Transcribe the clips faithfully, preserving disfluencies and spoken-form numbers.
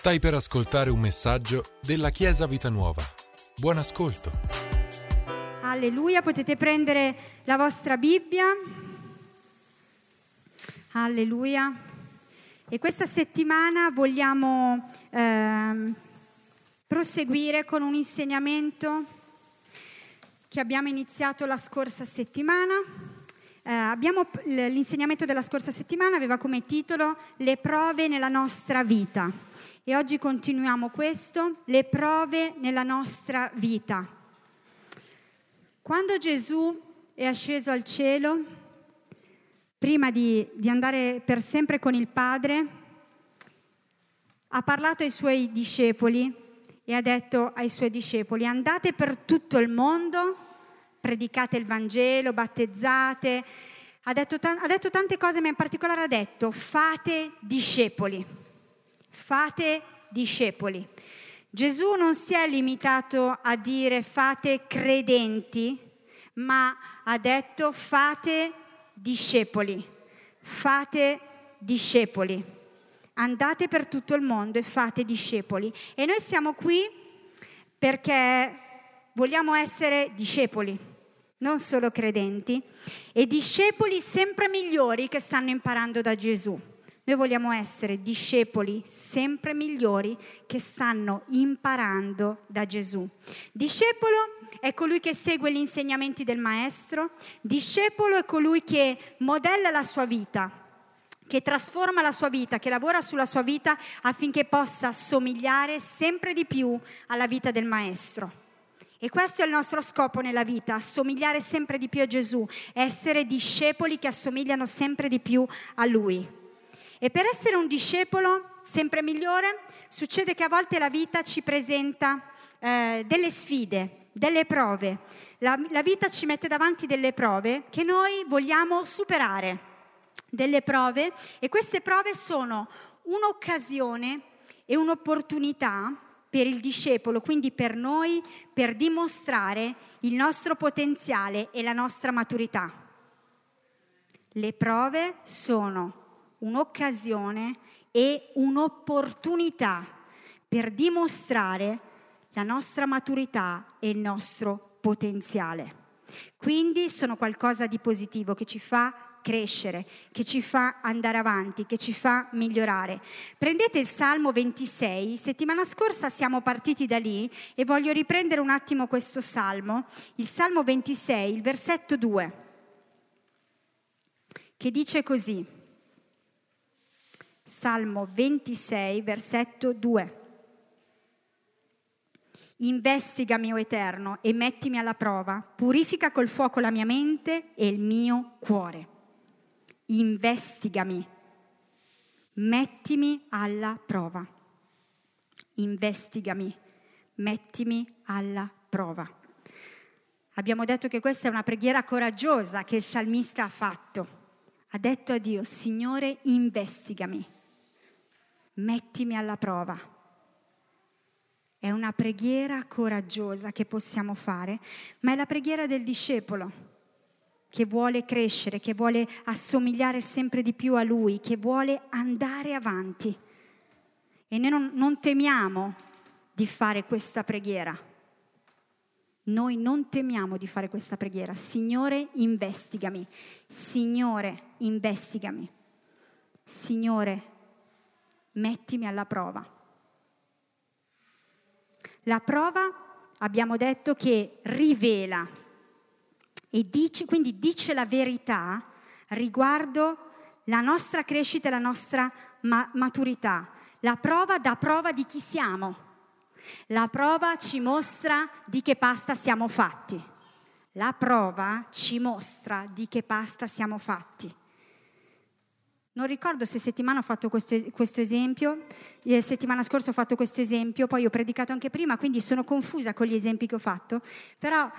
Stai per ascoltare un messaggio della Chiesa Vita Nuova. Buon ascolto. Alleluia, potete prendere la vostra Bibbia. Alleluia. E questa settimana vogliamo eh, proseguire con un insegnamento che abbiamo iniziato la scorsa settimana. Eh, abbiamo, l'insegnamento della scorsa settimana aveva come titolo le prove nella nostra vita e oggi continuiamo questo, le prove nella nostra vita. Quando Gesù è asceso al cielo, prima di, di andare per sempre con il Padre, ha parlato ai suoi discepoli e ha detto ai suoi discepoli: andate per tutto il mondo, predicate il Vangelo, battezzate, ha detto, ha detto tante cose, ma in particolare ha detto fate discepoli, fate discepoli. Gesù non si è limitato a dire fate credenti, ma ha detto fate discepoli, fate discepoli, andate per tutto il mondo e fate discepoli. E noi siamo qui perché vogliamo essere discepoli, non solo credenti, e discepoli sempre migliori che stanno imparando da Gesù. Noi vogliamo essere discepoli sempre migliori che stanno imparando da Gesù. Discepolo è colui che segue gli insegnamenti del Maestro, discepolo è colui che modella la sua vita, che trasforma la sua vita, che lavora sulla sua vita affinché possa somigliare sempre di più alla vita del Maestro. E questo è il nostro scopo nella vita, assomigliare sempre di più a Gesù, essere discepoli che assomigliano sempre di più a Lui. E per essere un discepolo sempre migliore, succede che a volte la vita ci presenta eh, delle sfide, delle prove. La, la vita ci mette davanti delle prove che noi vogliamo superare, delle prove, e queste prove sono un'occasione e un'opportunità per il discepolo, quindi per noi, per dimostrare il nostro potenziale e la nostra maturità. Le prove sono un'occasione e un'opportunità per dimostrare la nostra maturità e il nostro potenziale. Quindi sono qualcosa di positivo che ci fa crescere, che ci fa andare avanti, che ci fa migliorare. Prendete il Salmo ventisei, settimana scorsa siamo partiti da lì e voglio riprendere un attimo questo Salmo, il Salmo ventisei, il versetto due, che dice così, Salmo ventisei, versetto due. Investigami, o Eterno, e mettimi alla prova, purifica col fuoco la mia mente e il mio cuore. Investigami, mettimi alla prova, investigami, mettimi alla prova. Abbiamo detto che questa è una preghiera coraggiosa che il salmista ha fatto. Ha detto a Dio: Signore, investigami, mettimi alla prova. È una preghiera coraggiosa che possiamo fare, ma è la preghiera del discepolo, che vuole crescere, che vuole assomigliare sempre di più a Lui, che vuole andare avanti. E noi non, non temiamo di fare questa preghiera. Noi non temiamo di fare questa preghiera. Signore, investigami. Signore, investigami. Signore, mettimi alla prova. La prova, abbiamo detto, che rivela. E dice, quindi dice la verità riguardo la nostra crescita e la nostra ma- maturità. La prova dà prova di chi siamo. La prova ci mostra di che pasta siamo fatti. La prova ci mostra di che pasta siamo fatti. Non ricordo se settimana ho fatto questo, questo esempio, settimana scorsa ho fatto questo esempio, poi ho predicato anche prima, quindi sono confusa con gli esempi che ho fatto, però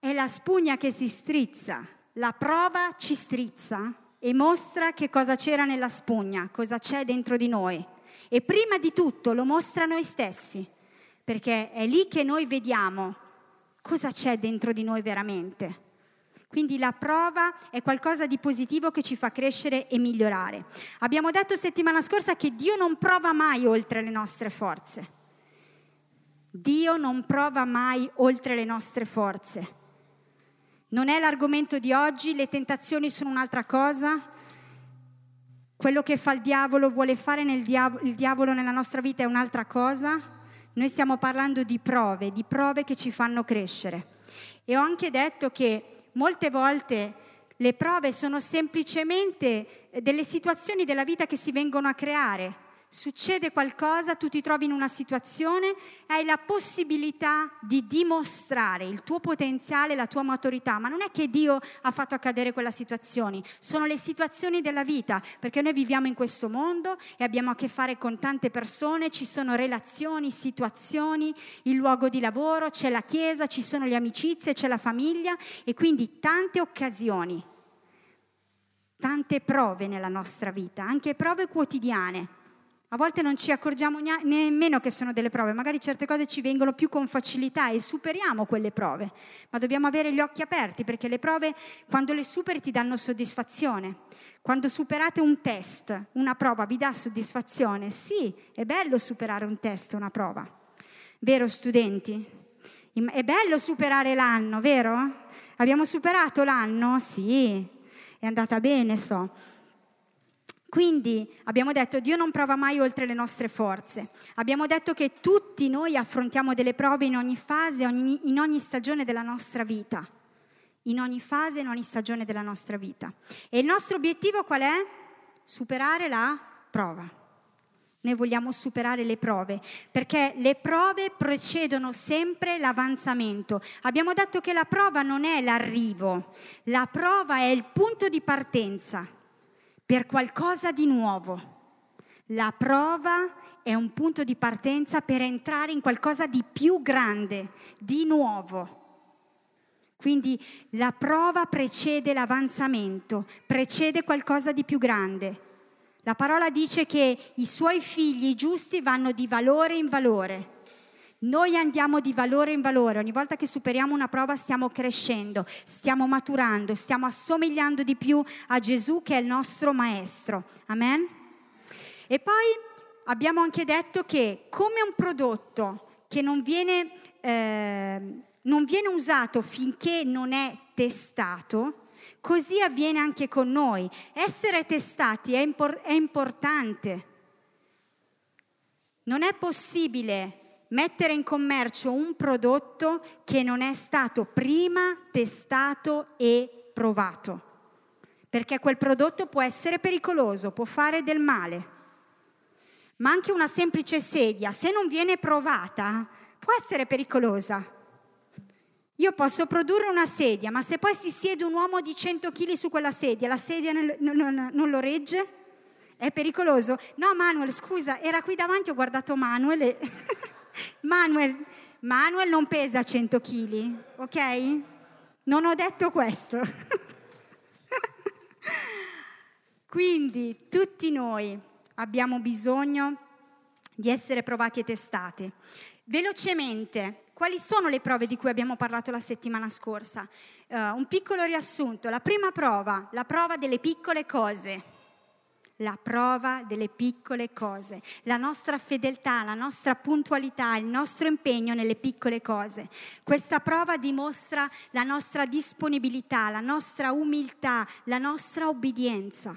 è la spugna che si strizza, la prova ci strizza e mostra che cosa c'era nella spugna, cosa c'è dentro di noi. E prima di tutto lo mostra noi stessi, perché è lì che noi vediamo cosa c'è dentro di noi veramente, Quindi la prova è qualcosa di positivo che ci fa crescere e migliorare. Abbiamo detto settimana scorsa che Dio non prova mai oltre le nostre forze. Dio non prova mai oltre le nostre forze. Non è l'argomento di oggi, le tentazioni sono un'altra cosa. Quello che fa il diavolo, vuole fare nel diavolo, il diavolo nella nostra vita è un'altra cosa. Noi stiamo parlando di prove, di prove che ci fanno crescere. E ho anche detto che molte volte le prove sono semplicemente delle situazioni della vita che si vengono a creare. Succede qualcosa, tu ti trovi in una situazione, hai la possibilità di dimostrare il tuo potenziale, la tua maturità, ma non è che Dio ha fatto accadere quella situazione, sono le situazioni della vita, perché noi viviamo in questo mondo e abbiamo a che fare con tante persone, ci sono relazioni, situazioni, il luogo di lavoro, c'è la chiesa, ci sono le amicizie, c'è la famiglia e quindi tante occasioni, tante prove nella nostra vita, anche prove quotidiane. A volte non ci accorgiamo nemmeno che sono delle prove, magari certe cose ci vengono più con facilità e superiamo quelle prove, ma dobbiamo avere gli occhi aperti perché le prove, quando le superi, ti danno soddisfazione. Quando superate un test, una prova, vi dà soddisfazione? Sì, è bello superare un test, una prova. Vero, studenti? È bello superare l'anno, vero? Abbiamo superato l'anno? Sì, è andata bene, so. Quindi abbiamo detto Dio non prova mai oltre le nostre forze, abbiamo detto che tutti noi affrontiamo delle prove in ogni fase, ogni, in ogni stagione della nostra vita, in ogni fase, in ogni stagione della nostra vita. E il nostro obiettivo qual è? Superare la prova. Noi vogliamo superare le prove, perché le prove precedono sempre l'avanzamento. Abbiamo detto che la prova non è l'arrivo, la prova è il punto di partenza per qualcosa di nuovo. La prova è un punto di partenza per entrare in qualcosa di più grande, di nuovo. Quindi la prova precede l'avanzamento, precede qualcosa di più grande. La parola dice che i suoi figli giusti vanno di valore in valore. Noi andiamo di valore in valore, ogni volta che superiamo una prova stiamo crescendo, stiamo maturando, stiamo assomigliando di più a Gesù che è il nostro maestro. Amen? E poi abbiamo anche detto che come un prodotto che non viene, eh, non viene usato finché non è testato, così avviene anche con noi. Essere testati è, impor- è importante. Non è possibile mettere in commercio un prodotto che non è stato prima testato e provato, perché quel prodotto può essere pericoloso, può fare del male. Ma anche una semplice sedia, se non viene provata, può essere pericolosa. Io posso produrre una sedia, ma se poi si siede un uomo di cento chili su quella sedia, la sedia non, non, non lo regge? È pericoloso? No, Manuel, scusa, era qui davanti, ho guardato Manuel e... Manuel, Manuel non pesa cento chili, ok? Non ho detto questo. Quindi tutti noi abbiamo bisogno di essere provati e testati. Velocemente, quali sono le prove di cui abbiamo parlato la settimana scorsa? Uh, un piccolo riassunto. La prima prova, la prova delle piccole cose. La prova delle piccole cose, la nostra fedeltà, la nostra puntualità, il nostro impegno nelle piccole cose. Questa prova dimostra la nostra disponibilità, la nostra umiltà, la nostra obbedienza,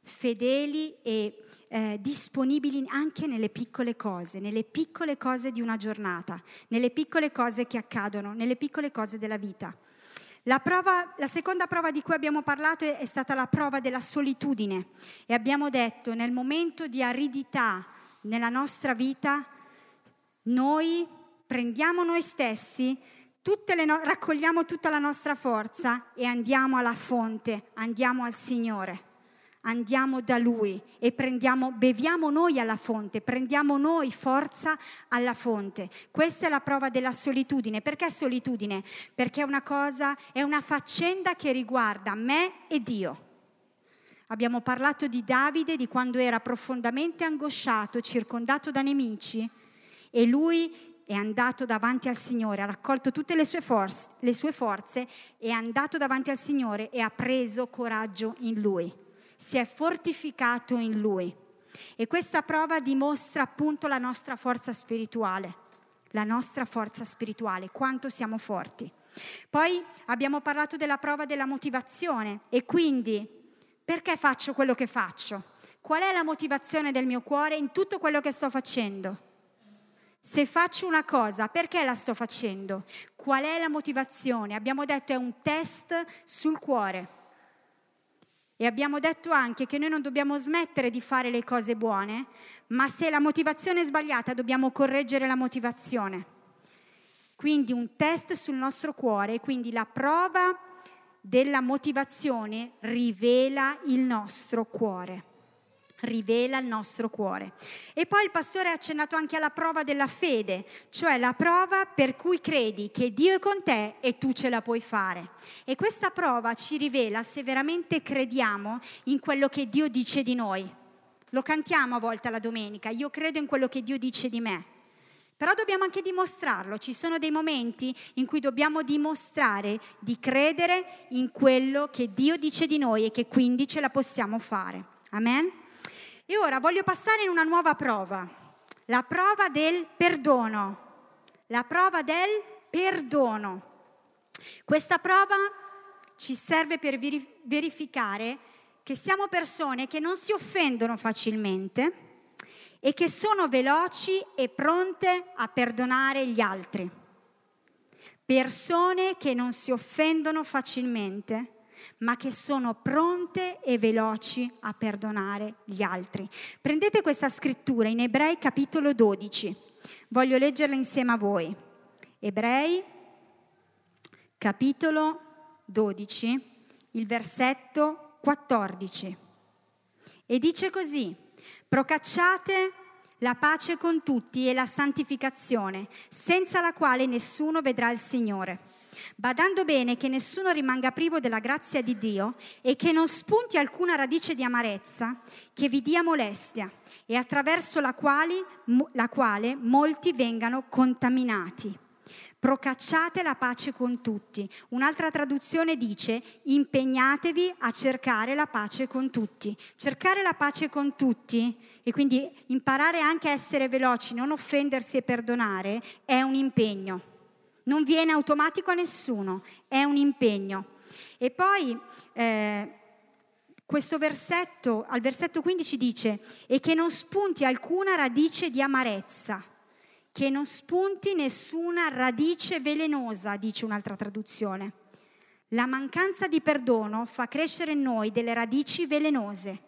fedeli e eh, disponibili anche nelle piccole cose, nelle piccole cose di una giornata, nelle piccole cose che accadono, nelle piccole cose della vita. La prova, la seconda prova di cui abbiamo parlato è, è stata la prova della solitudine e abbiamo detto nel momento di aridità nella nostra vita noi prendiamo noi stessi, tutte le no- raccogliamo tutta la nostra forza e andiamo alla fonte, andiamo al Signore, andiamo da Lui e prendiamo, beviamo noi alla fonte, prendiamo noi forza alla fonte. Questa è la prova della solitudine. Perché solitudine? Perché è una cosa, è una faccenda che riguarda me e Dio. Abbiamo parlato di Davide, di quando era profondamente angosciato, circondato da nemici, e lui è andato davanti al Signore, ha raccolto tutte le sue, forze, le sue forze, è andato davanti al Signore e ha preso coraggio in Lui, si è fortificato in Lui. E questa prova dimostra appunto la nostra forza spirituale, la nostra forza spirituale, quanto siamo forti. Poi abbiamo parlato della prova della motivazione e quindi perché faccio quello che faccio? Qual è la motivazione del mio cuore in tutto quello che sto facendo? Se faccio una cosa, perché la sto facendo? Qual è la motivazione? Abbiamo detto è un test sul cuore. E abbiamo detto anche che noi non dobbiamo smettere di fare le cose buone, ma se la motivazione è sbagliata dobbiamo correggere la motivazione. Quindi un test sul nostro cuore, quindi la prova della motivazione rivela il nostro cuore. Rivela il nostro cuore. E poi il pastore ha accennato anche alla prova della fede, cioè la prova per cui credi che Dio è con te e tu ce la puoi fare. E questa prova ci rivela se veramente crediamo in quello che Dio dice di noi. Lo cantiamo a volte la domenica, io credo in quello che Dio dice di me. Però dobbiamo anche dimostrarlo, ci sono dei momenti in cui dobbiamo dimostrare di credere in quello che Dio dice di noi e che quindi ce la possiamo fare. Amen? E ora voglio passare in una nuova prova, la prova del perdono, la prova del perdono. Questa prova ci serve per verificare che siamo persone che non si offendono facilmente e che sono veloci e pronte a perdonare gli altri. Persone che non si offendono facilmente, ma che sono pronte e veloci a perdonare gli altri. Prendete questa scrittura in Ebrei capitolo dodici. Voglio leggerla insieme a voi. Ebrei capitolo dodici, il versetto quattordici. E dice così: procacciate la pace con tutti e la santificazione, senza la quale nessuno vedrà il Signore. Badando bene che nessuno rimanga privo della grazia di Dio e che non spunti alcuna radice di amarezza che vi dia molestia e attraverso la quale, la quale molti vengano contaminati. Procacciate la pace con tutti. Un'altra traduzione dice: impegnatevi a cercare la pace con tutti. Cercare la pace con tutti e quindi imparare anche a essere veloci, non offendersi e perdonare è un impegno. Non viene automatico a nessuno, è un impegno. E poi eh, questo versetto, al versetto quindici dice: e che non spunti alcuna radice di amarezza. Che non spunti nessuna radice velenosa, dice un'altra traduzione. La mancanza di perdono fa crescere in noi delle radici velenose,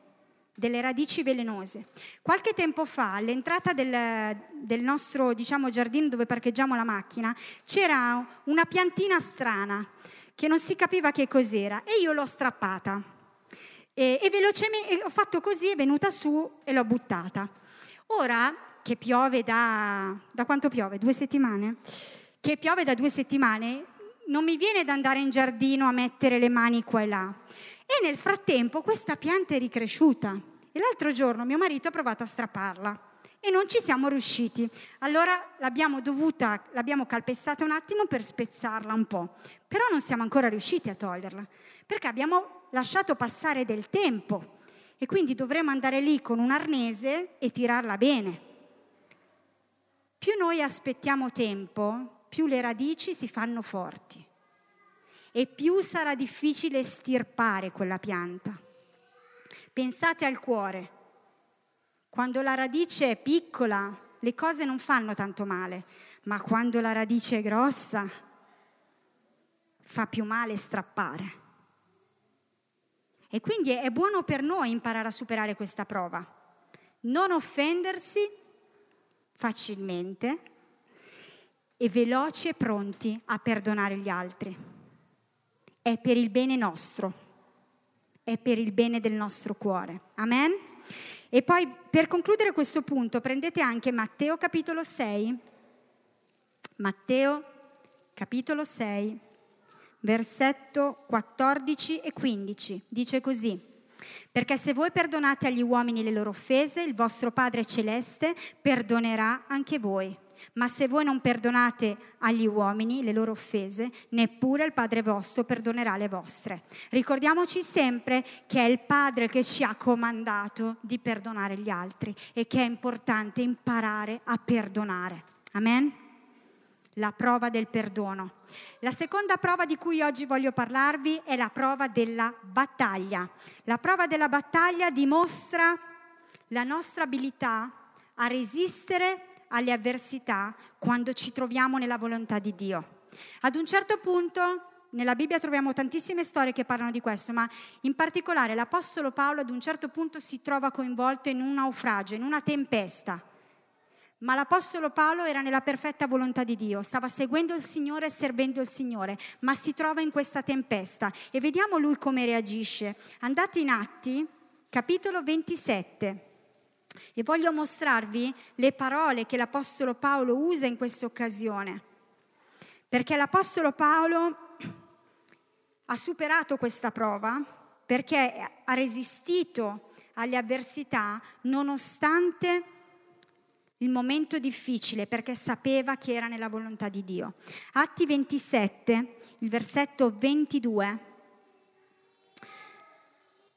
delle radici velenose. Qualche tempo fa, all'entrata del, del nostro, diciamo, giardino dove parcheggiamo la macchina, c'era una piantina strana che non si capiva che cos'era e io l'ho strappata. E, e velocemente ho fatto così, è venuta su e l'ho buttata. Ora che piove da, da quanto piove? Due settimane? Che piove da due settimane, non mi viene da andare in giardino a mettere le mani qua e là. E nel frattempo questa pianta è ricresciuta e l'altro giorno mio marito ha provato a strapparla e non ci siamo riusciti. Allora l'abbiamo dovuta, l'abbiamo calpestata un attimo per spezzarla un po', però non siamo ancora riusciti a toglierla perché abbiamo lasciato passare del tempo e quindi dovremo andare lì con un arnese e tirarla bene. Più noi aspettiamo tempo, più le radici si fanno forti e più sarà difficile estirpare quella pianta. Pensate al cuore. Quando la radice è piccola, le cose non fanno tanto male, ma quando la radice è grossa, fa più male strappare. E quindi è buono per noi imparare a superare questa prova. Non offendersi facilmente e veloci e pronti a perdonare gli altri. È per il bene nostro, è per il bene del nostro cuore. Amen? E poi per concludere questo punto prendete anche Matteo capitolo sei, Matteo capitolo sei, versetto quattordici e quindici, dice così: perché se voi perdonate agli uomini le loro offese, il vostro Padre Celeste perdonerà anche voi. ma se voi non perdonate agli uomini le loro offese, neppure il Padre vostro perdonerà le vostre. Ricordiamoci sempre che è il Padre che ci ha comandato di perdonare gli altri e che è importante imparare a perdonare. Amen? La prova del perdono. La seconda prova di cui oggi voglio parlarvi è la prova della battaglia. La prova della battaglia dimostra la nostra abilità a resistere alle avversità quando ci troviamo nella volontà di Dio. Ad un certo punto nella Bibbia troviamo tantissime storie che parlano di questo, ma in particolare l'Apostolo Paolo ad un certo punto si trova coinvolto in un naufragio, in una tempesta. Ma l'Apostolo Paolo era nella perfetta volontà di Dio, stava seguendo il Signore e servendo il Signore, ma si trova in questa tempesta e vediamo lui come reagisce. Andate in Atti, capitolo ventisette, e voglio mostrarvi le parole che l'Apostolo Paolo usa in questa occasione, perché l'Apostolo Paolo ha superato questa prova, perché ha resistito alle avversità nonostante il momento difficile, perché sapeva che era nella volontà di Dio. Atti ventisette, il versetto ventidue.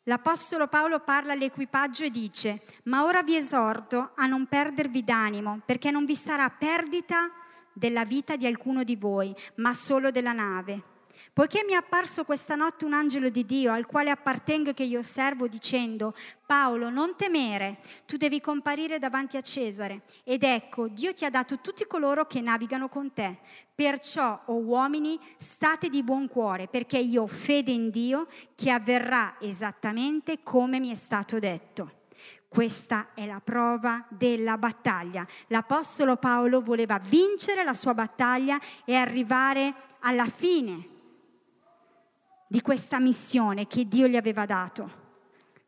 L'Apostolo Paolo parla all'equipaggio e dice: ma ora vi esorto a non perdervi d'animo, perché non vi sarà perdita della vita di alcuno di voi, ma solo della nave. Poiché mi è apparso questa notte un angelo di Dio, al quale appartengo e che io servo, dicendo: Paolo, non temere, tu devi comparire davanti a Cesare, ed ecco, Dio ti ha dato tutti coloro che navigano con te. Perciò, o uomini, state di buon cuore, perché io ho fede in Dio che avverrà esattamente come mi è stato detto. Questa è la prova della battaglia. L'Apostolo Paolo voleva vincere la sua battaglia e arrivare alla fine di questa missione che Dio gli aveva dato.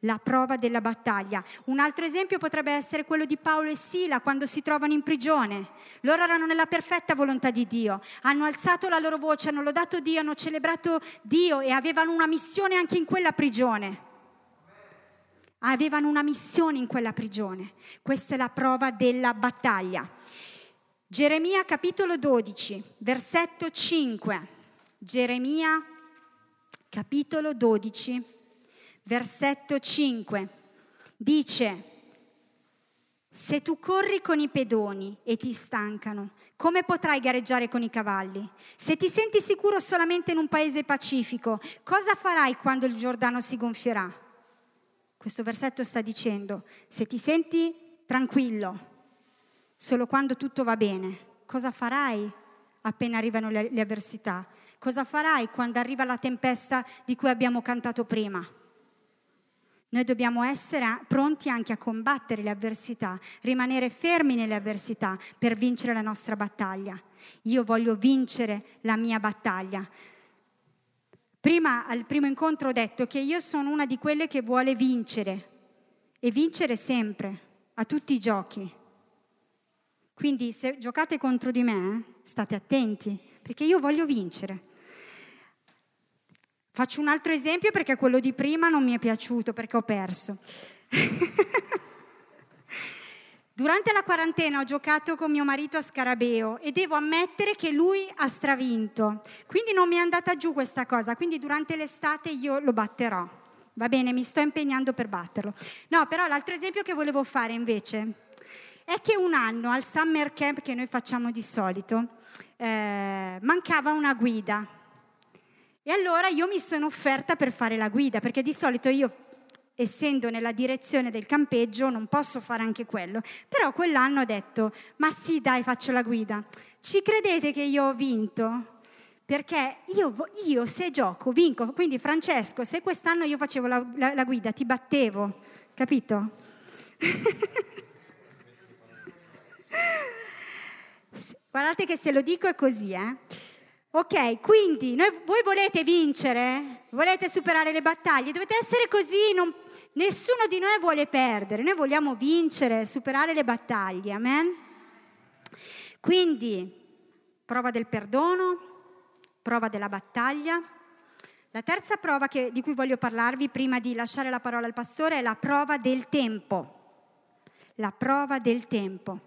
La prova della battaglia. Un altro esempio potrebbe essere quello di Paolo e Sila quando si trovano in prigione. Loro erano nella perfetta volontà di Dio, hanno alzato la loro voce, hanno lodato Dio, hanno celebrato Dio e avevano una missione anche in quella prigione. Avevano una missione in quella prigione. Questa è la prova della battaglia. Geremia capitolo dodici, versetto cinque. Geremia capitolo dodici, versetto cinque, dice: se tu corri con i pedoni e ti stancano, come potrai gareggiare con i cavalli? Se ti senti sicuro solamente in un paese pacifico, cosa farai quando il Giordano si gonfierà? Questo versetto sta dicendo: se ti senti tranquillo solo quando tutto va bene, cosa farai appena arrivano le, le avversità? Cosa farai quando arriva la tempesta di cui abbiamo cantato prima? Noi dobbiamo essere pronti anche a combattere le avversità, rimanere fermi nelle avversità per vincere la nostra battaglia. Io voglio vincere la mia battaglia. Prima, al primo incontro, ho detto che io sono una di quelle che vuole vincere e vincere sempre, a tutti i giochi. Quindi se giocate contro di me, state attenti, perché io voglio vincere. Faccio un altro esempio perché quello di prima non mi è piaciuto, perché ho perso. Durante la quarantena ho giocato con mio marito a scarabeo e devo ammettere che lui ha stravinto. Quindi non mi è andata giù questa cosa, quindi durante l'estate io lo batterò. Va bene, mi sto impegnando per batterlo. No, però l'altro esempio che volevo fare invece è che un anno al summer camp che noi facciamo di solito eh, mancava una guida. E allora io mi sono offerta per fare la guida, perché di solito io, essendo nella direzione del campeggio, non posso fare anche quello. Però quell'anno ho detto: ma sì, dai, faccio la guida. Ci credete che io ho vinto? Perché io, io se gioco vinco. Quindi Francesco, se quest'anno io facevo la, la, la guida, ti battevo, capito? Guardate che se lo dico è così, eh? Ok, quindi noi, voi volete vincere, volete superare le battaglie, dovete essere così, non, nessuno di noi vuole perdere, noi vogliamo vincere, superare le battaglie, amen? Quindi, prova del perdono, prova della battaglia. La terza prova che, di cui voglio parlarvi prima di lasciare la parola al pastore è la prova del tempo, la prova del tempo.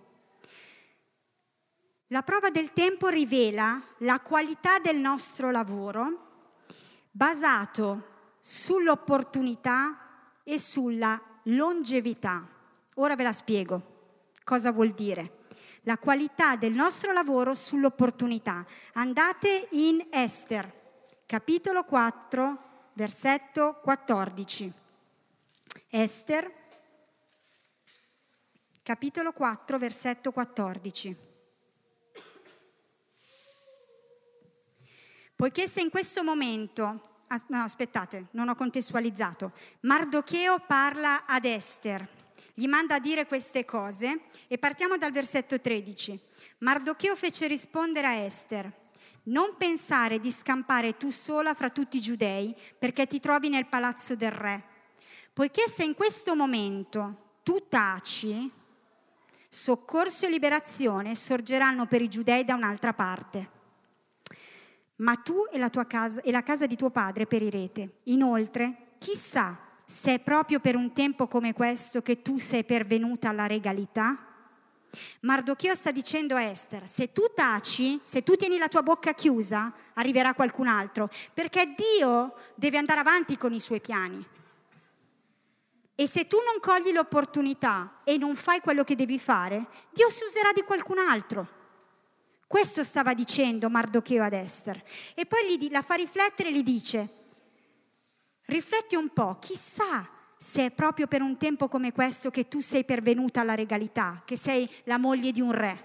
La prova del tempo rivela la qualità del nostro lavoro basato sull'opportunità e sulla longevità. Ora ve la spiego cosa vuol dire. La qualità del nostro lavoro sull'opportunità. Andate in Ester, capitolo quattro, versetto quattordici. Ester, capitolo quattro, versetto quattordici. Poiché se in questo momento, no aspettate, non ho contestualizzato, Mardocheo parla ad Ester, gli manda a dire queste cose e partiamo dal versetto tredici. Mardocheo fece rispondere a Ester, non pensare di scampare tu sola fra tutti i giudei perché ti trovi nel palazzo del re, poiché se in questo momento tu taci, soccorso e liberazione sorgeranno per i giudei da un'altra parte. Ma tu e la tua casa e la casa di tuo padre perirete. Inoltre, chissà se è proprio per un tempo come questo che tu sei pervenuta alla regalità? Mardocheo sta dicendo a Ester, se tu taci, se tu tieni la tua bocca chiusa, arriverà qualcun altro, perché Dio deve andare avanti con i suoi piani. E se tu non cogli l'opportunità e non fai quello che devi fare, Dio si userà di qualcun altro. Questo stava dicendo Mardocheo ad Ester. E poi gli, la fa riflettere e gli dice, rifletti un po', chissà se è proprio per un tempo come questo che tu sei pervenuta alla regalità, che sei la moglie di un re.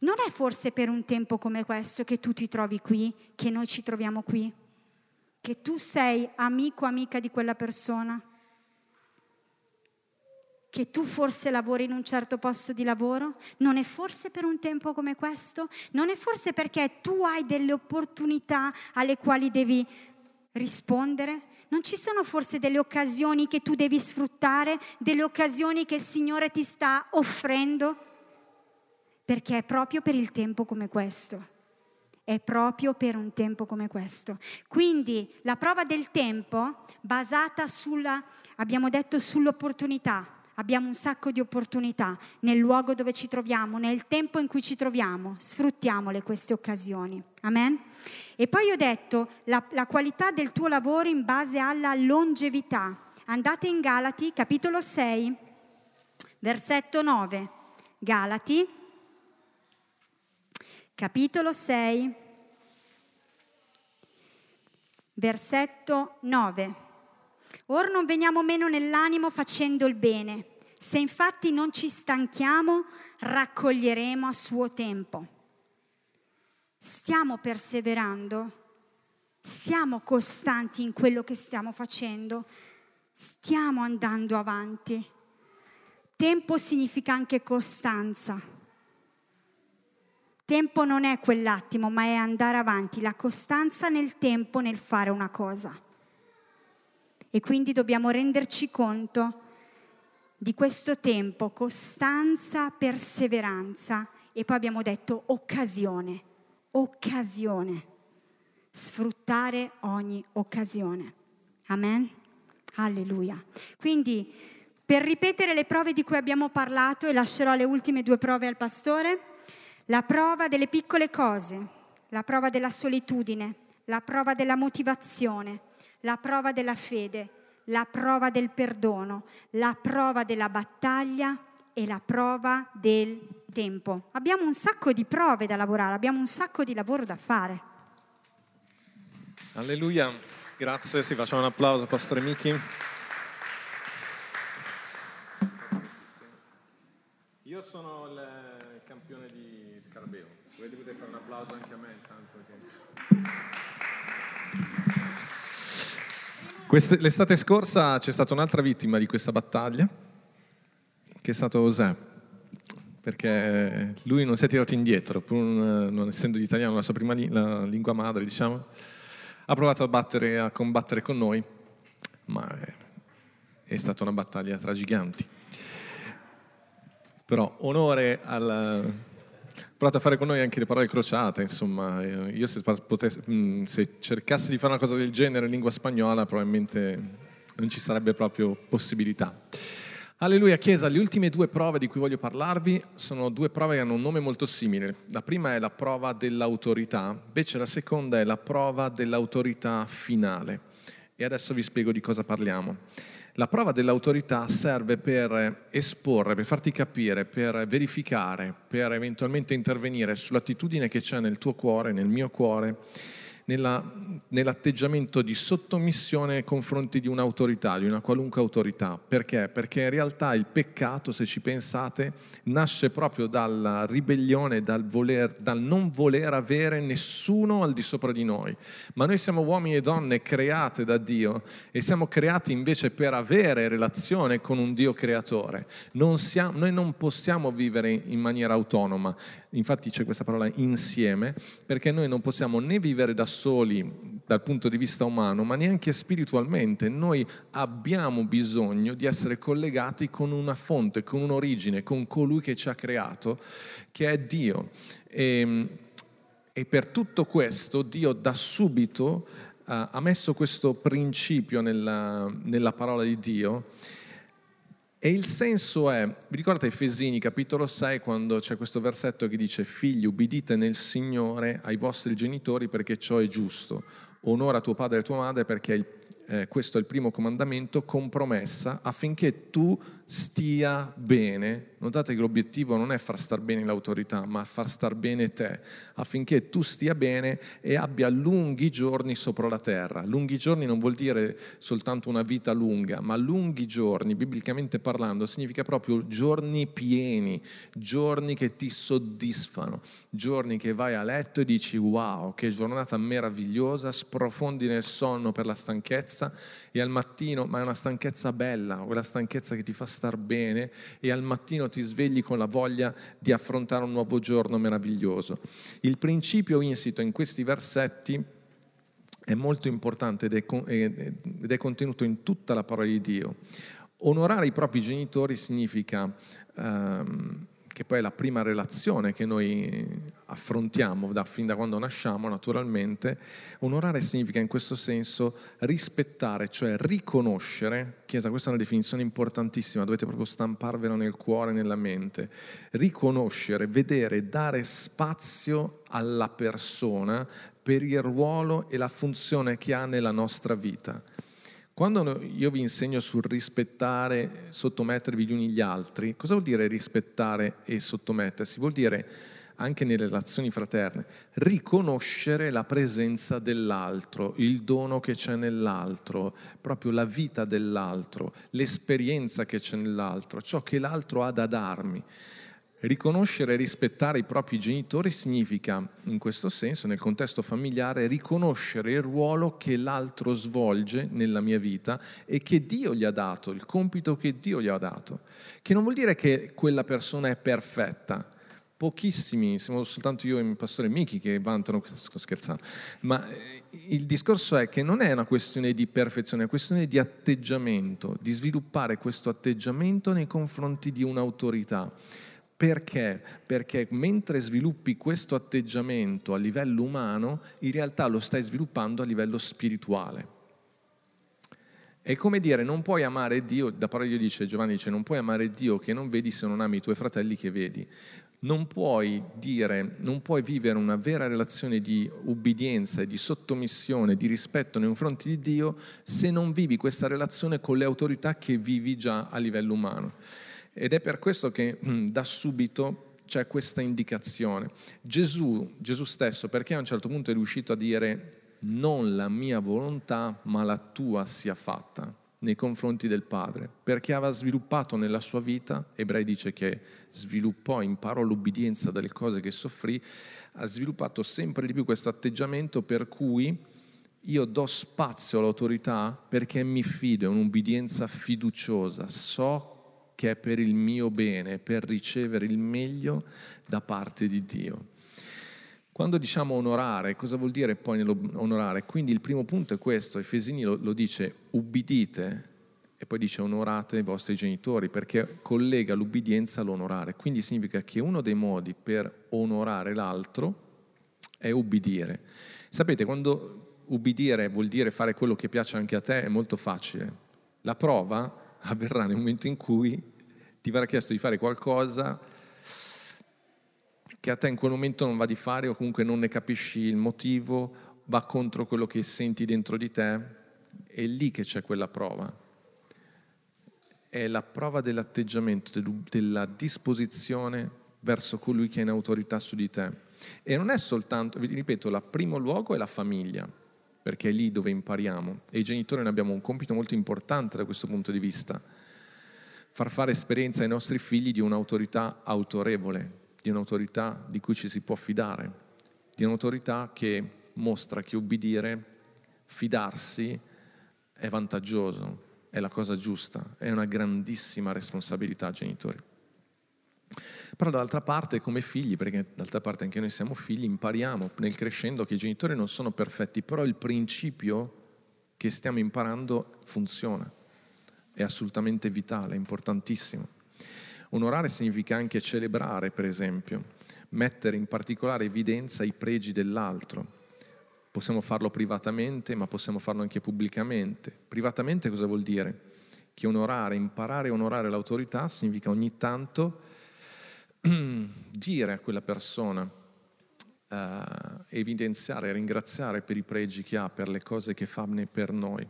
Non è forse per un tempo come questo che tu ti trovi qui, che noi ci troviamo qui? Che tu sei amico o amica di quella persona? Che tu forse lavori in un certo posto di lavoro? Non è forse per un tempo come questo? Non è forse perché tu hai delle opportunità alle quali devi rispondere? Non ci sono forse delle occasioni che tu devi sfruttare, delle occasioni che il Signore ti sta offrendo? Perché è proprio per il tempo come questo. È proprio per un tempo come questo. Quindi la prova del tempo basata sulla, abbiamo detto, sull'opportunità. Abbiamo un sacco di opportunità nel luogo dove ci troviamo, nel tempo in cui ci troviamo. Sfruttiamole queste occasioni. Amen? E poi ho detto la, la qualità del tuo lavoro in base alla longevità. Andate in Galati, capitolo sei, versetto nove. Galati, capitolo sei, versetto nove. Or non veniamo meno nell'animo facendo il bene, se infatti non ci stanchiamo raccoglieremo a suo tempo. Stiamo perseverando, siamo costanti in quello che stiamo facendo, stiamo andando avanti. Tempo significa anche costanza. Tempo non è quell'attimo, ma è andare avanti, la costanza nel tempo nel fare una cosa. E quindi dobbiamo renderci conto di questo tempo, costanza, perseveranza e poi abbiamo detto occasione, occasione, sfruttare ogni occasione. Amen? Alleluia. Quindi per ripetere le prove di cui abbiamo parlato e lascerò le ultime due prove al pastore, la prova delle piccole cose, la prova della solitudine, la prova della motivazione, la prova della fede, la prova del perdono, la prova della battaglia e la prova del tempo. Abbiamo un sacco di prove da lavorare, abbiamo un sacco di lavoro da fare. Alleluia, grazie, sì, facciamo un applauso Pastore Michi. Io sono il campione di Scarabeo, se volete potete fare un applauso anche a me intanto che... L'estate scorsa c'è stata un'altra vittima di questa battaglia, che è stato José, perché lui non si è tirato indietro, pur non essendo l'italiano la sua prima la lingua madre, diciamo, ha provato a, battere, a combattere con noi, ma è stata una battaglia tra giganti. Però onore al... Provate a fare con noi anche le parole crociate, insomma, io se, potessi, se cercassi di fare una cosa del genere in lingua spagnola probabilmente non ci sarebbe proprio possibilità. Alleluia, Chiesa, le ultime due prove di cui voglio parlarvi sono due prove che hanno un nome molto simile. La prima è la prova dell'autorità, invece la seconda è la prova dell'autorità finale. E adesso vi spiego di cosa parliamo. La prova dell'autorità serve per esporre, per farti capire, per verificare, per eventualmente intervenire sull'attitudine che c'è nel tuo cuore, nel mio cuore, nella, nell'atteggiamento di sottomissione nei confronti di un'autorità, di una qualunque autorità. Perché? Perché in realtà il peccato, se ci pensate, nasce proprio dalla ribellione, dal, voler, dal non voler avere nessuno al di sopra di noi. Ma noi siamo uomini e donne create da Dio e siamo creati invece per avere relazione con un Dio creatore. Non siamo, noi non possiamo vivere in maniera autonoma. Infatti c'è questa parola insieme, perché noi non possiamo né vivere da soli dal punto di vista umano, ma neanche spiritualmente. Noi abbiamo bisogno di essere collegati con una fonte, con un'origine, con colui che ci ha creato, che è Dio. E, e per tutto questo Dio da subito uh, ha messo questo principio nella, nella parola di Dio. E il senso è, vi ricordate Efesini capitolo sei, quando c'è questo versetto che dice: figli, ubbidite nel Signore ai vostri genitori, perché ciò è giusto. Onora tuo padre e tua madre, perché eh, questo è il primo comandamento con promessa, affinché tu stia bene. Notate che l'obiettivo non è far star bene l'autorità, ma far star bene te, affinché tu stia bene e abbia lunghi giorni sopra la terra. Lunghi giorni non vuol dire soltanto una vita lunga, ma lunghi giorni, biblicamente parlando, significa proprio giorni pieni, giorni che ti soddisfano, giorni che vai a letto e dici: wow, che giornata meravigliosa, sprofondi nel sonno per la stanchezza e al mattino, ma è una stanchezza bella, quella stanchezza che ti fa star bene, e al mattino ti svegli con la voglia di affrontare un nuovo giorno meraviglioso. Il principio insito in questi versetti è molto importante ed è, con, ed è contenuto in tutta la parola di Dio. Onorare i propri genitori significa, ehm, che poi è la prima relazione che noi affrontiamo da, fin da quando nasciamo naturalmente, onorare significa in questo senso rispettare, cioè riconoscere. Chiesa, questa è una definizione importantissima, dovete proprio stamparvela nel cuore e nella mente: riconoscere, vedere, dare spazio alla persona per il ruolo e la funzione che ha nella nostra vita. Quando io vi insegno sul rispettare, sottomettervi gli uni gli altri, cosa vuol dire rispettare e sottomettersi? Vuol dire, anche nelle relazioni fraterne, riconoscere la presenza dell'altro, il dono che c'è nell'altro, proprio la vita dell'altro, l'esperienza che c'è nell'altro, ciò che l'altro ha da darmi. Riconoscere e rispettare i propri genitori significa, in questo senso, nel contesto familiare, riconoscere il ruolo che l'altro svolge nella mia vita e che Dio gli ha dato, il compito che Dio gli ha dato. Che non vuol dire che quella persona è perfetta. Pochissimi, siamo soltanto io e il pastore Michi che vantano, sto scherzando, ma il discorso è che non è una questione di perfezione, è una questione di atteggiamento, di sviluppare questo atteggiamento nei confronti di un'autorità. Perché? Perché mentre sviluppi questo atteggiamento a livello umano, in realtà lo stai sviluppando a livello spirituale. È come dire, non puoi amare Dio, la parola di Dio dice, Giovanni dice, non puoi amare Dio che non vedi se non ami i tuoi fratelli che vedi. Non puoi dire, non puoi vivere una vera relazione di ubbidienza e di sottomissione, di rispetto nei confronti di Dio, se non vivi questa relazione con le autorità che vivi già a livello umano. Ed è per questo che da subito c'è questa indicazione. Gesù, Gesù stesso, perché a un certo punto è riuscito a dire: non la mia volontà ma la tua sia fatta, nei confronti del Padre, perché aveva sviluppato nella sua vita, Ebrei dice che sviluppò, imparò l'obbedienza dalle cose che soffrì, ha sviluppato sempre di più questo atteggiamento per cui io do spazio all'autorità perché mi fido, è un'obbedienza fiduciosa, so che è per il mio bene, per ricevere il meglio da parte di Dio. Quando diciamo onorare, cosa vuol dire poi onorare? Quindi il primo punto è questo, Efesini lo, lo dice: ubbidite, e poi dice onorate i vostri genitori, perché collega l'ubbidienza all'onorare. Quindi significa che uno dei modi per onorare l'altro è ubbidire. Sapete, quando ubbidire vuol dire fare quello che piace anche a te, è molto facile. La prova avverrà nel momento in cui ti verrà chiesto di fare qualcosa che a te in quel momento non va di fare, o comunque non ne capisci il motivo, va contro quello che senti dentro di te, è lì che c'è quella prova. È la prova dell'atteggiamento, della disposizione verso colui che è in autorità su di te. E non è soltanto, vi ripeto, il primo luogo è la famiglia, perché è lì dove impariamo. E i genitori ne abbiamo un compito molto importante da questo punto di vista. Far fare esperienza ai nostri figli di un'autorità autorevole, di un'autorità di cui ci si può fidare, di un'autorità che mostra che obbedire, fidarsi, è vantaggioso. È la cosa giusta, è una grandissima responsabilità, genitori. Però dall'altra parte, come figli, perché d'altra parte anche noi siamo figli, impariamo nel crescendo che i genitori non sono perfetti, però il principio che stiamo imparando funziona, è assolutamente vitale, è importantissimo. Onorare significa anche celebrare, per esempio, mettere in particolare evidenza i pregi dell'altro. Possiamo farlo privatamente, ma possiamo farlo anche pubblicamente. Privatamente cosa vuol dire? Che onorare, imparare a onorare l'autorità significa ogni tanto dire a quella persona, eh, evidenziare, ringraziare per i pregi che ha, per le cose che fa per noi,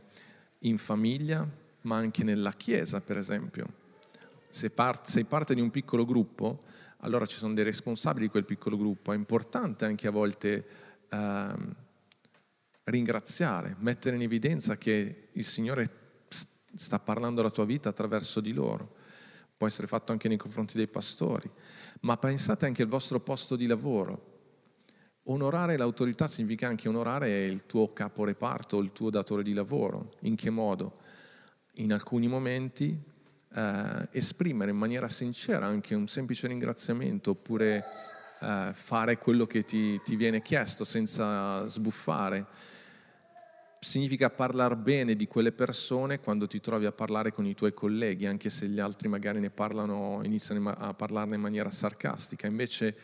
in famiglia, ma anche nella Chiesa, per esempio. Se par- sei parte di un piccolo gruppo, allora ci sono dei responsabili di quel piccolo gruppo. È importante anche a volte... Eh, ringraziare, mettere in evidenza che il Signore sta parlando la tua vita attraverso di loro. Può essere fatto anche nei confronti dei pastori, ma pensate anche al vostro posto di lavoro. Onorare l'autorità significa anche onorare il tuo caporeparto, il tuo datore di lavoro. In che modo? In alcuni momenti eh, esprimere in maniera sincera anche un semplice ringraziamento, oppure eh, fare quello che ti, ti viene chiesto senza sbuffare. Significa parlare bene di quelle persone quando ti trovi a parlare con i tuoi colleghi, anche se gli altri magari ne parlano, iniziano a parlarne in maniera sarcastica. Invece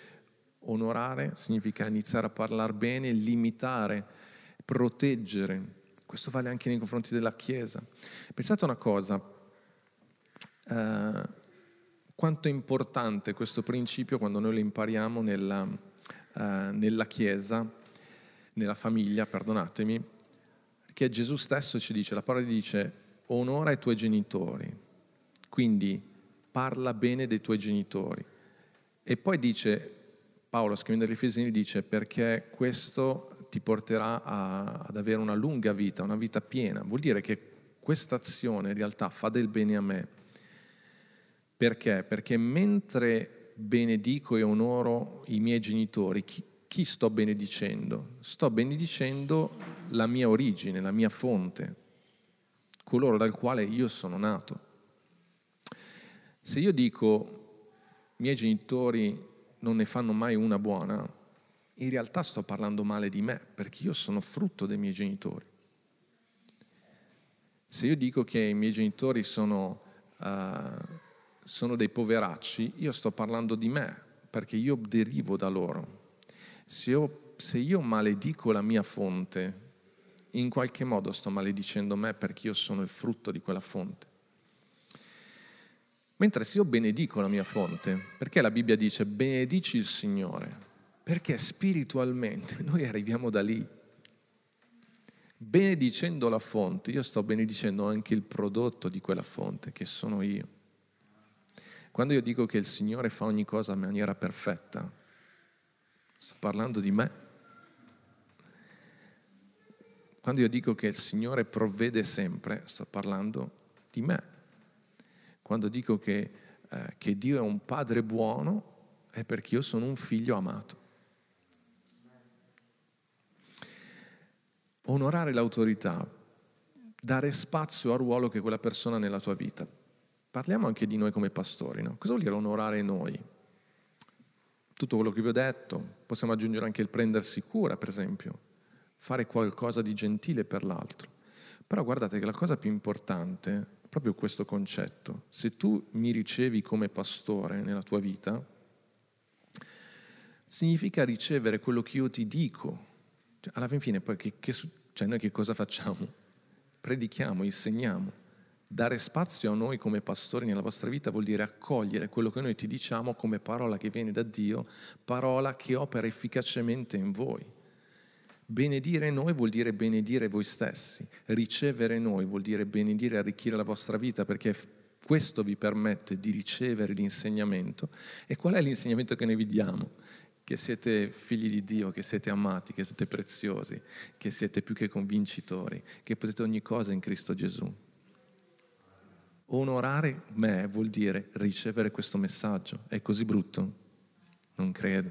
onorare significa iniziare a parlare bene, limitare, proteggere. Questo vale anche nei confronti della Chiesa. Pensate una cosa, eh, quanto è importante questo principio quando noi lo impariamo nella, eh, nella Chiesa, nella famiglia, perdonatemi, che Gesù stesso ci dice, la parola dice, onora i tuoi genitori, quindi parla bene dei tuoi genitori. E poi dice, Paolo scrivendo agli Efesini dice, perché questo ti porterà a, ad avere una lunga vita, una vita piena. Vuol dire che questa azione in realtà fa del bene a me. Perché? Perché mentre benedico e onoro i miei genitori, chi, chi sto benedicendo? Sto benedicendo la mia origine, la mia fonte, coloro dal quale io sono nato. Se io dico i miei genitori non ne fanno mai una buona, in realtà sto parlando male di me, perché io sono frutto dei miei genitori. Se io dico che i miei genitori sono, uh, sono dei poveracci, io sto parlando di me, perché io derivo da loro. Se io, se io maledico la mia fonte, in qualche modo sto maledicendo me, perché io sono il frutto di quella fonte. Mentre se io benedico la mia fonte, perché la Bibbia dice benedici il Signore? Perché spiritualmente noi arriviamo da lì. Benedicendo la fonte, io sto benedicendo anche il prodotto di quella fonte, che sono io. Quando io dico che il Signore fa ogni cosa in maniera perfetta, sto parlando di me. Quando io dico che il Signore provvede sempre, sto parlando di me. Quando dico che, eh, che Dio è un padre buono, è perché io sono un figlio amato. Onorare l'autorità, dare spazio al ruolo che quella persona ha nella tua vita. Parliamo anche di noi come pastori, no? Cosa vuol dire onorare noi? Tutto quello che vi ho detto, possiamo aggiungere anche il prendersi cura, per esempio. Fare qualcosa di gentile per l'altro. Però guardate che la cosa più importante è proprio questo concetto. Se tu mi ricevi come pastore nella tua vita, significa ricevere quello che io ti dico. Cioè, alla fin fine poi che, che, cioè noi che cosa facciamo? Predichiamo, insegniamo. Dare spazio a noi come pastori nella vostra vita vuol dire accogliere quello che noi ti diciamo come parola che viene da Dio, parola che opera efficacemente in voi. Benedire noi vuol dire benedire voi stessi, ricevere noi vuol dire benedire e arricchire la vostra vita, perché questo vi permette di ricevere l'insegnamento. E qual è l'insegnamento che noi vi diamo? Che siete figli di Dio, che siete amati, che siete preziosi, che siete più che convincitori, che potete ogni cosa in Cristo Gesù. Onorare me vuol dire ricevere questo messaggio. È così brutto? Non credo.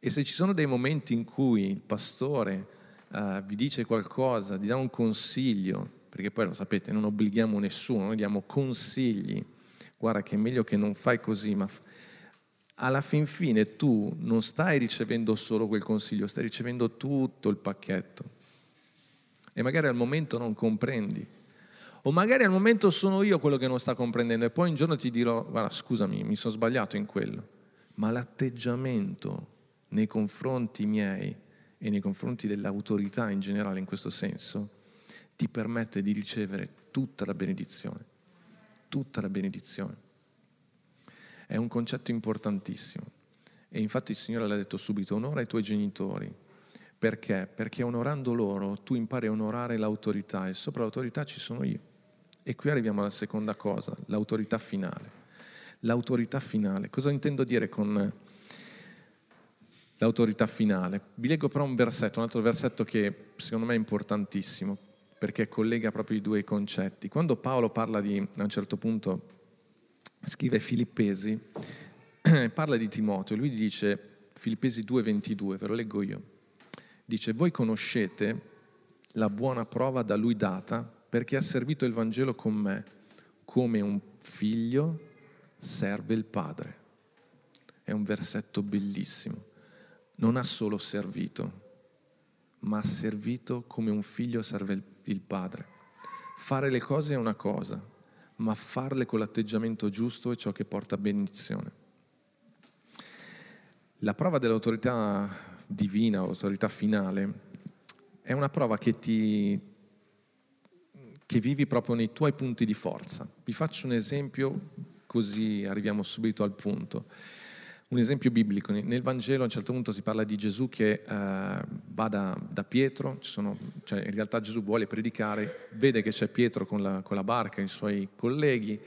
E se ci sono dei momenti in cui il pastore uh, vi dice qualcosa, vi dà un consiglio, perché poi lo sapete, non obblighiamo nessuno, noi diamo consigli. Guarda che è meglio che non fai così, ma alla fin fine tu non stai ricevendo solo quel consiglio, stai ricevendo tutto il pacchetto. E magari al momento non comprendi. O magari al momento sono io quello che non sta comprendendo e poi un giorno ti dirò, guarda, scusami, mi sono sbagliato in quello. Ma l'atteggiamento nei confronti miei e nei confronti dell'autorità in generale, in questo senso, ti permette di ricevere tutta la benedizione. Tutta la benedizione. È un concetto importantissimo. E infatti il Signore l'ha detto subito, onora i tuoi genitori. Perché? Perché onorando loro tu impari a onorare l'autorità e sopra l'autorità ci sono io. E qui arriviamo alla seconda cosa, l'autorità finale. L'autorità finale. Cosa intendo dire con l'autorità finale? Vi leggo però un versetto, un altro versetto che secondo me è importantissimo, perché collega proprio i due concetti. Quando Paolo parla di, a un certo punto, scrive Filippesi, parla di Timoteo, lui dice, Filippesi due ventidue, ve lo leggo io, dice, voi conoscete la buona prova da lui data, perché ha servito il Vangelo con me, come un figlio serve il padre. È un versetto bellissimo. Non ha solo servito, ma ha servito come un figlio serve il padre. Fare le cose è una cosa, ma farle con l'atteggiamento giusto è ciò che porta benedizione. La prova dell'autorità divina, autorità finale, è una prova che ti... che vivi proprio nei tuoi punti di forza. Vi faccio un esempio, così arriviamo subito al punto. Un esempio biblico. Nel Vangelo a un certo punto si parla di Gesù che eh, va da, da Pietro, ci sono, cioè in realtà Gesù vuole predicare, vede che c'è Pietro con la, con la barca, i suoi colleghi,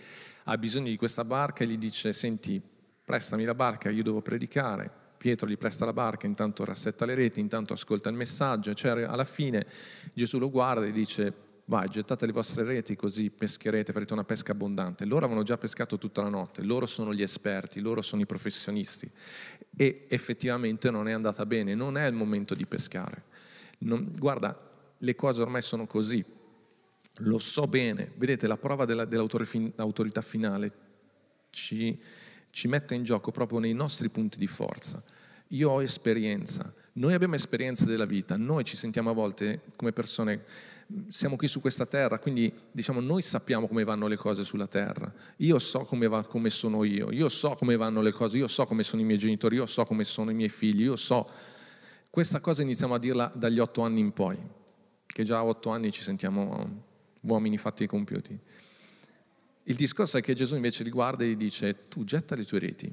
ha bisogno di questa barca e gli dice, senti, prestami la barca, io devo predicare. Pietro gli presta la barca, intanto rassetta le reti, intanto ascolta il messaggio, cioè alla fine Gesù lo guarda e dice, vai, gettate le vostre reti così pescherete, farete una pesca abbondante. Loro avevano già pescato tutta la notte, loro sono gli esperti, loro sono i professionisti. E effettivamente non è andata bene, non è il momento di pescare. Non, guarda, le cose ormai sono così, lo so bene. Vedete, la prova della, dell'autorità finale ci, ci mette in gioco proprio nei nostri punti di forza. Io ho esperienza, noi abbiamo esperienza della vita, noi ci sentiamo a volte come persone... Siamo qui su questa terra, quindi diciamo noi sappiamo come vanno le cose sulla terra. Io so come, va, come sono io, io so come vanno le cose, io so come sono i miei genitori, io so come sono i miei figli, io so. Questa cosa iniziamo a dirla dagli otto anni in poi, che già a otto anni ci sentiamo uomini fatti e compiuti. Il discorso è che Gesù invece li guarda e gli dice, tu getta le tue reti.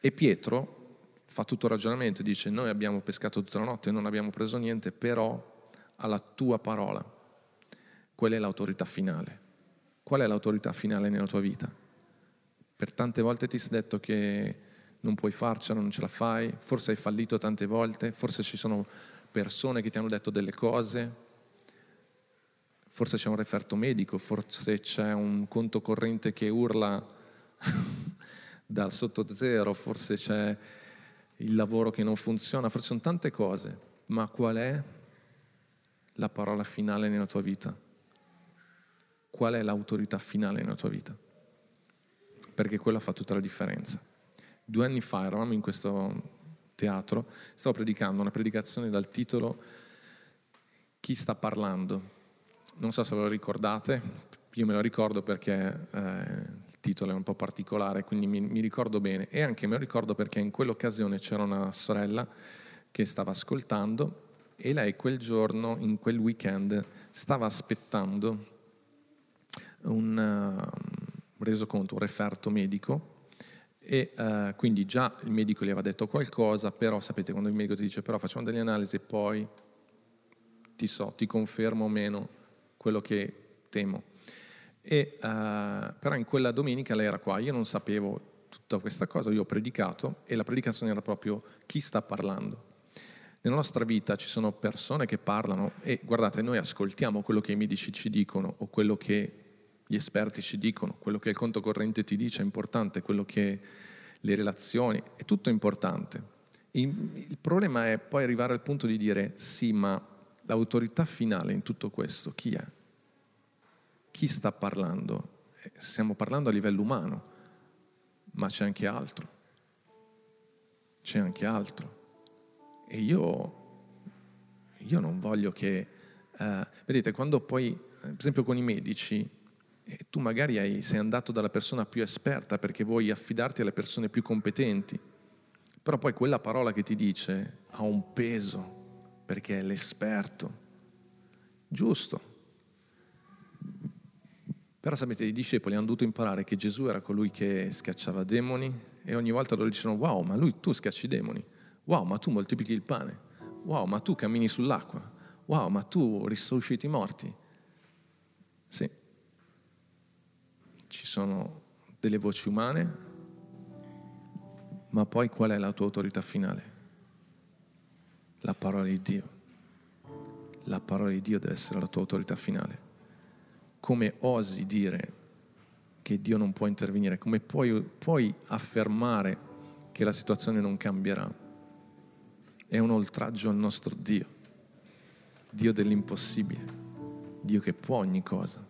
E Pietro fa tutto il ragionamento, dice, noi abbiamo pescato tutta la notte, non abbiamo preso niente, però... alla tua parola. Quella è l'autorità finale. Qual è l'autorità finale nella tua vita? Per tante volte ti sei detto che non puoi farcela, non ce la fai, forse hai fallito tante volte, forse ci sono persone che ti hanno detto delle cose, forse c'è un referto medico, forse c'è un conto corrente che urla da sotto zero, forse c'è il lavoro che non funziona, forse sono tante cose, ma qual è la parola finale nella tua vita? Qual è l'autorità finale nella tua vita? Perché quella fa tutta la differenza. Due anni fa eravamo in questo teatro, stavo predicando una predicazione dal titolo Chi sta parlando? Non so se ve lo ricordate, io me lo ricordo perché eh, il titolo è un po' particolare, quindi mi, mi ricordo bene, e anche me lo ricordo perché in quell'occasione c'era una sorella che stava ascoltando e lei quel giorno, in quel weekend, stava aspettando un uh, resoconto, un referto medico, e uh, quindi già il medico gli aveva detto qualcosa, però sapete quando il medico ti dice però facciamo delle analisi e poi ti so, ti confermo o meno quello che temo. E, uh, però in quella domenica lei era qua, io non sapevo tutta questa cosa, io ho predicato e la predicazione era proprio chi sta parlando. Nella nostra vita ci sono persone che parlano e guardate, noi ascoltiamo quello che i medici ci dicono o quello che gli esperti ci dicono, quello che il conto corrente ti dice è importante, quello che le relazioni, è tutto importante. Il problema è poi arrivare al punto di dire sì, ma l'autorità finale in tutto questo chi è? Chi sta parlando? Stiamo parlando a livello umano, ma c'è anche altro. C'è anche altro. E io, io non voglio che... Uh, vedete, quando poi, per esempio con i medici, eh, tu magari hai, sei andato dalla persona più esperta perché vuoi affidarti alle persone più competenti, però poi quella parola che ti dice ha un peso perché è l'esperto. Giusto. Però sapete, i discepoli hanno dovuto imparare che Gesù era colui che scacciava demoni e ogni volta loro dicevano wow, ma lui tu scacci i demoni, wow, ma tu moltiplichi il pane, wow, ma tu cammini sull'acqua, wow, ma tu risusciti i morti. Sì, ci sono delle voci umane, ma poi qual è la tua autorità finale? La parola di Dio. La parola di Dio deve essere la tua autorità finale. Come osi dire che Dio non può intervenire? Come puoi, puoi affermare che la situazione non cambierà? È un oltraggio al nostro Dio, Dio dell'impossibile, Dio che può ogni cosa.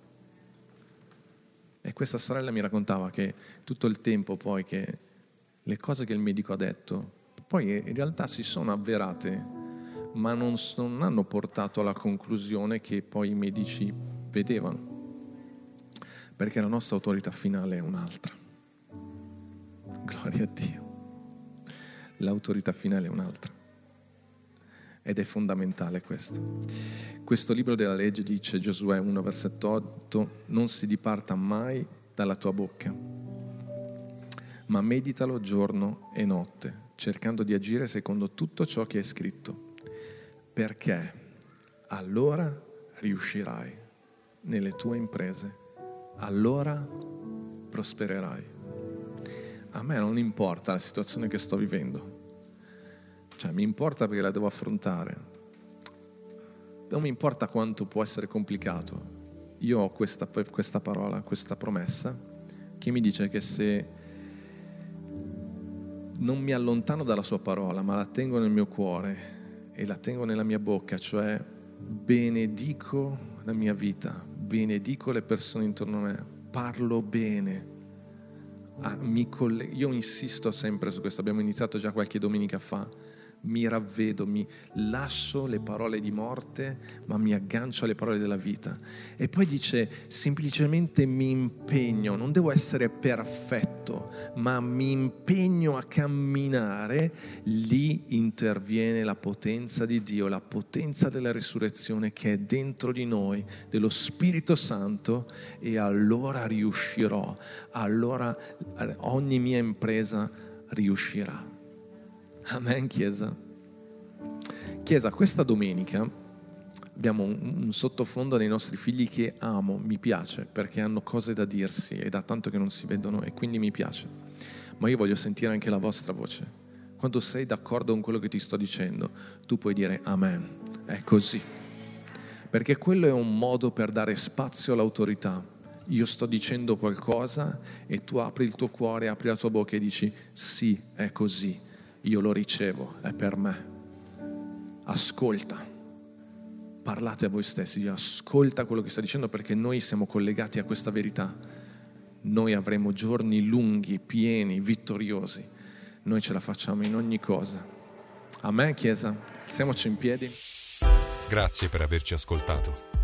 E questa sorella mi raccontava che tutto il tempo poi che le cose che il medico ha detto poi in realtà si sono avverate, ma non, non hanno portato alla conclusione che poi i medici vedevano. Perché la nostra autorità finale è un'altra. Gloria a Dio. L'autorità finale è un'altra. Ed è fondamentale questo. Questo libro della legge dice, Giosuè uno, versetto otto, non si diparta mai dalla tua bocca, ma meditalo giorno e notte, cercando di agire secondo tutto ciò che è scritto, perché allora riuscirai nelle tue imprese. Allora prospererai. A me non importa la situazione che sto vivendo, cioè mi importa perché la devo affrontare, non mi importa quanto può essere complicato. Io ho questa, questa parola, questa promessa che mi dice che se non mi allontano dalla sua parola ma la tengo nel mio cuore e la tengo nella mia bocca, cioè benedico la mia vita, benedico le persone intorno a me, parlo bene, ah, mi coll- io insisto sempre su questo, abbiamo iniziato già qualche domenica fa, mi ravvedo, mi lascio le parole di morte ma mi aggancio alle parole della vita. E poi dice semplicemente mi impegno, non devo essere perfetto ma mi impegno a camminare. Lì interviene la potenza di Dio, la potenza della risurrezione che è dentro di noi, dello Spirito Santo, e allora riuscirò, allora ogni mia impresa riuscirà. Amen, Chiesa. Chiesa, questa domenica abbiamo un, un sottofondo dei nostri figli che amo, mi piace, perché hanno cose da dirsi e da tanto che non si vedono e quindi mi piace. Ma io voglio sentire anche la vostra voce. Quando sei d'accordo con quello che ti sto dicendo, tu puoi dire Amen. È così. Perché quello è un modo per dare spazio all'autorità. Io sto dicendo qualcosa e tu apri il tuo cuore, apri la tua bocca e dici sì, è così. Io lo ricevo, è per me. Ascolta, parlate a voi stessi, ascolta quello che sta dicendo, perché noi siamo collegati a questa verità. Noi avremo giorni lunghi, pieni, vittoriosi. Noi ce la facciamo in ogni cosa. Amen, Chiesa. Siamoci in piedi. Grazie per averci ascoltato.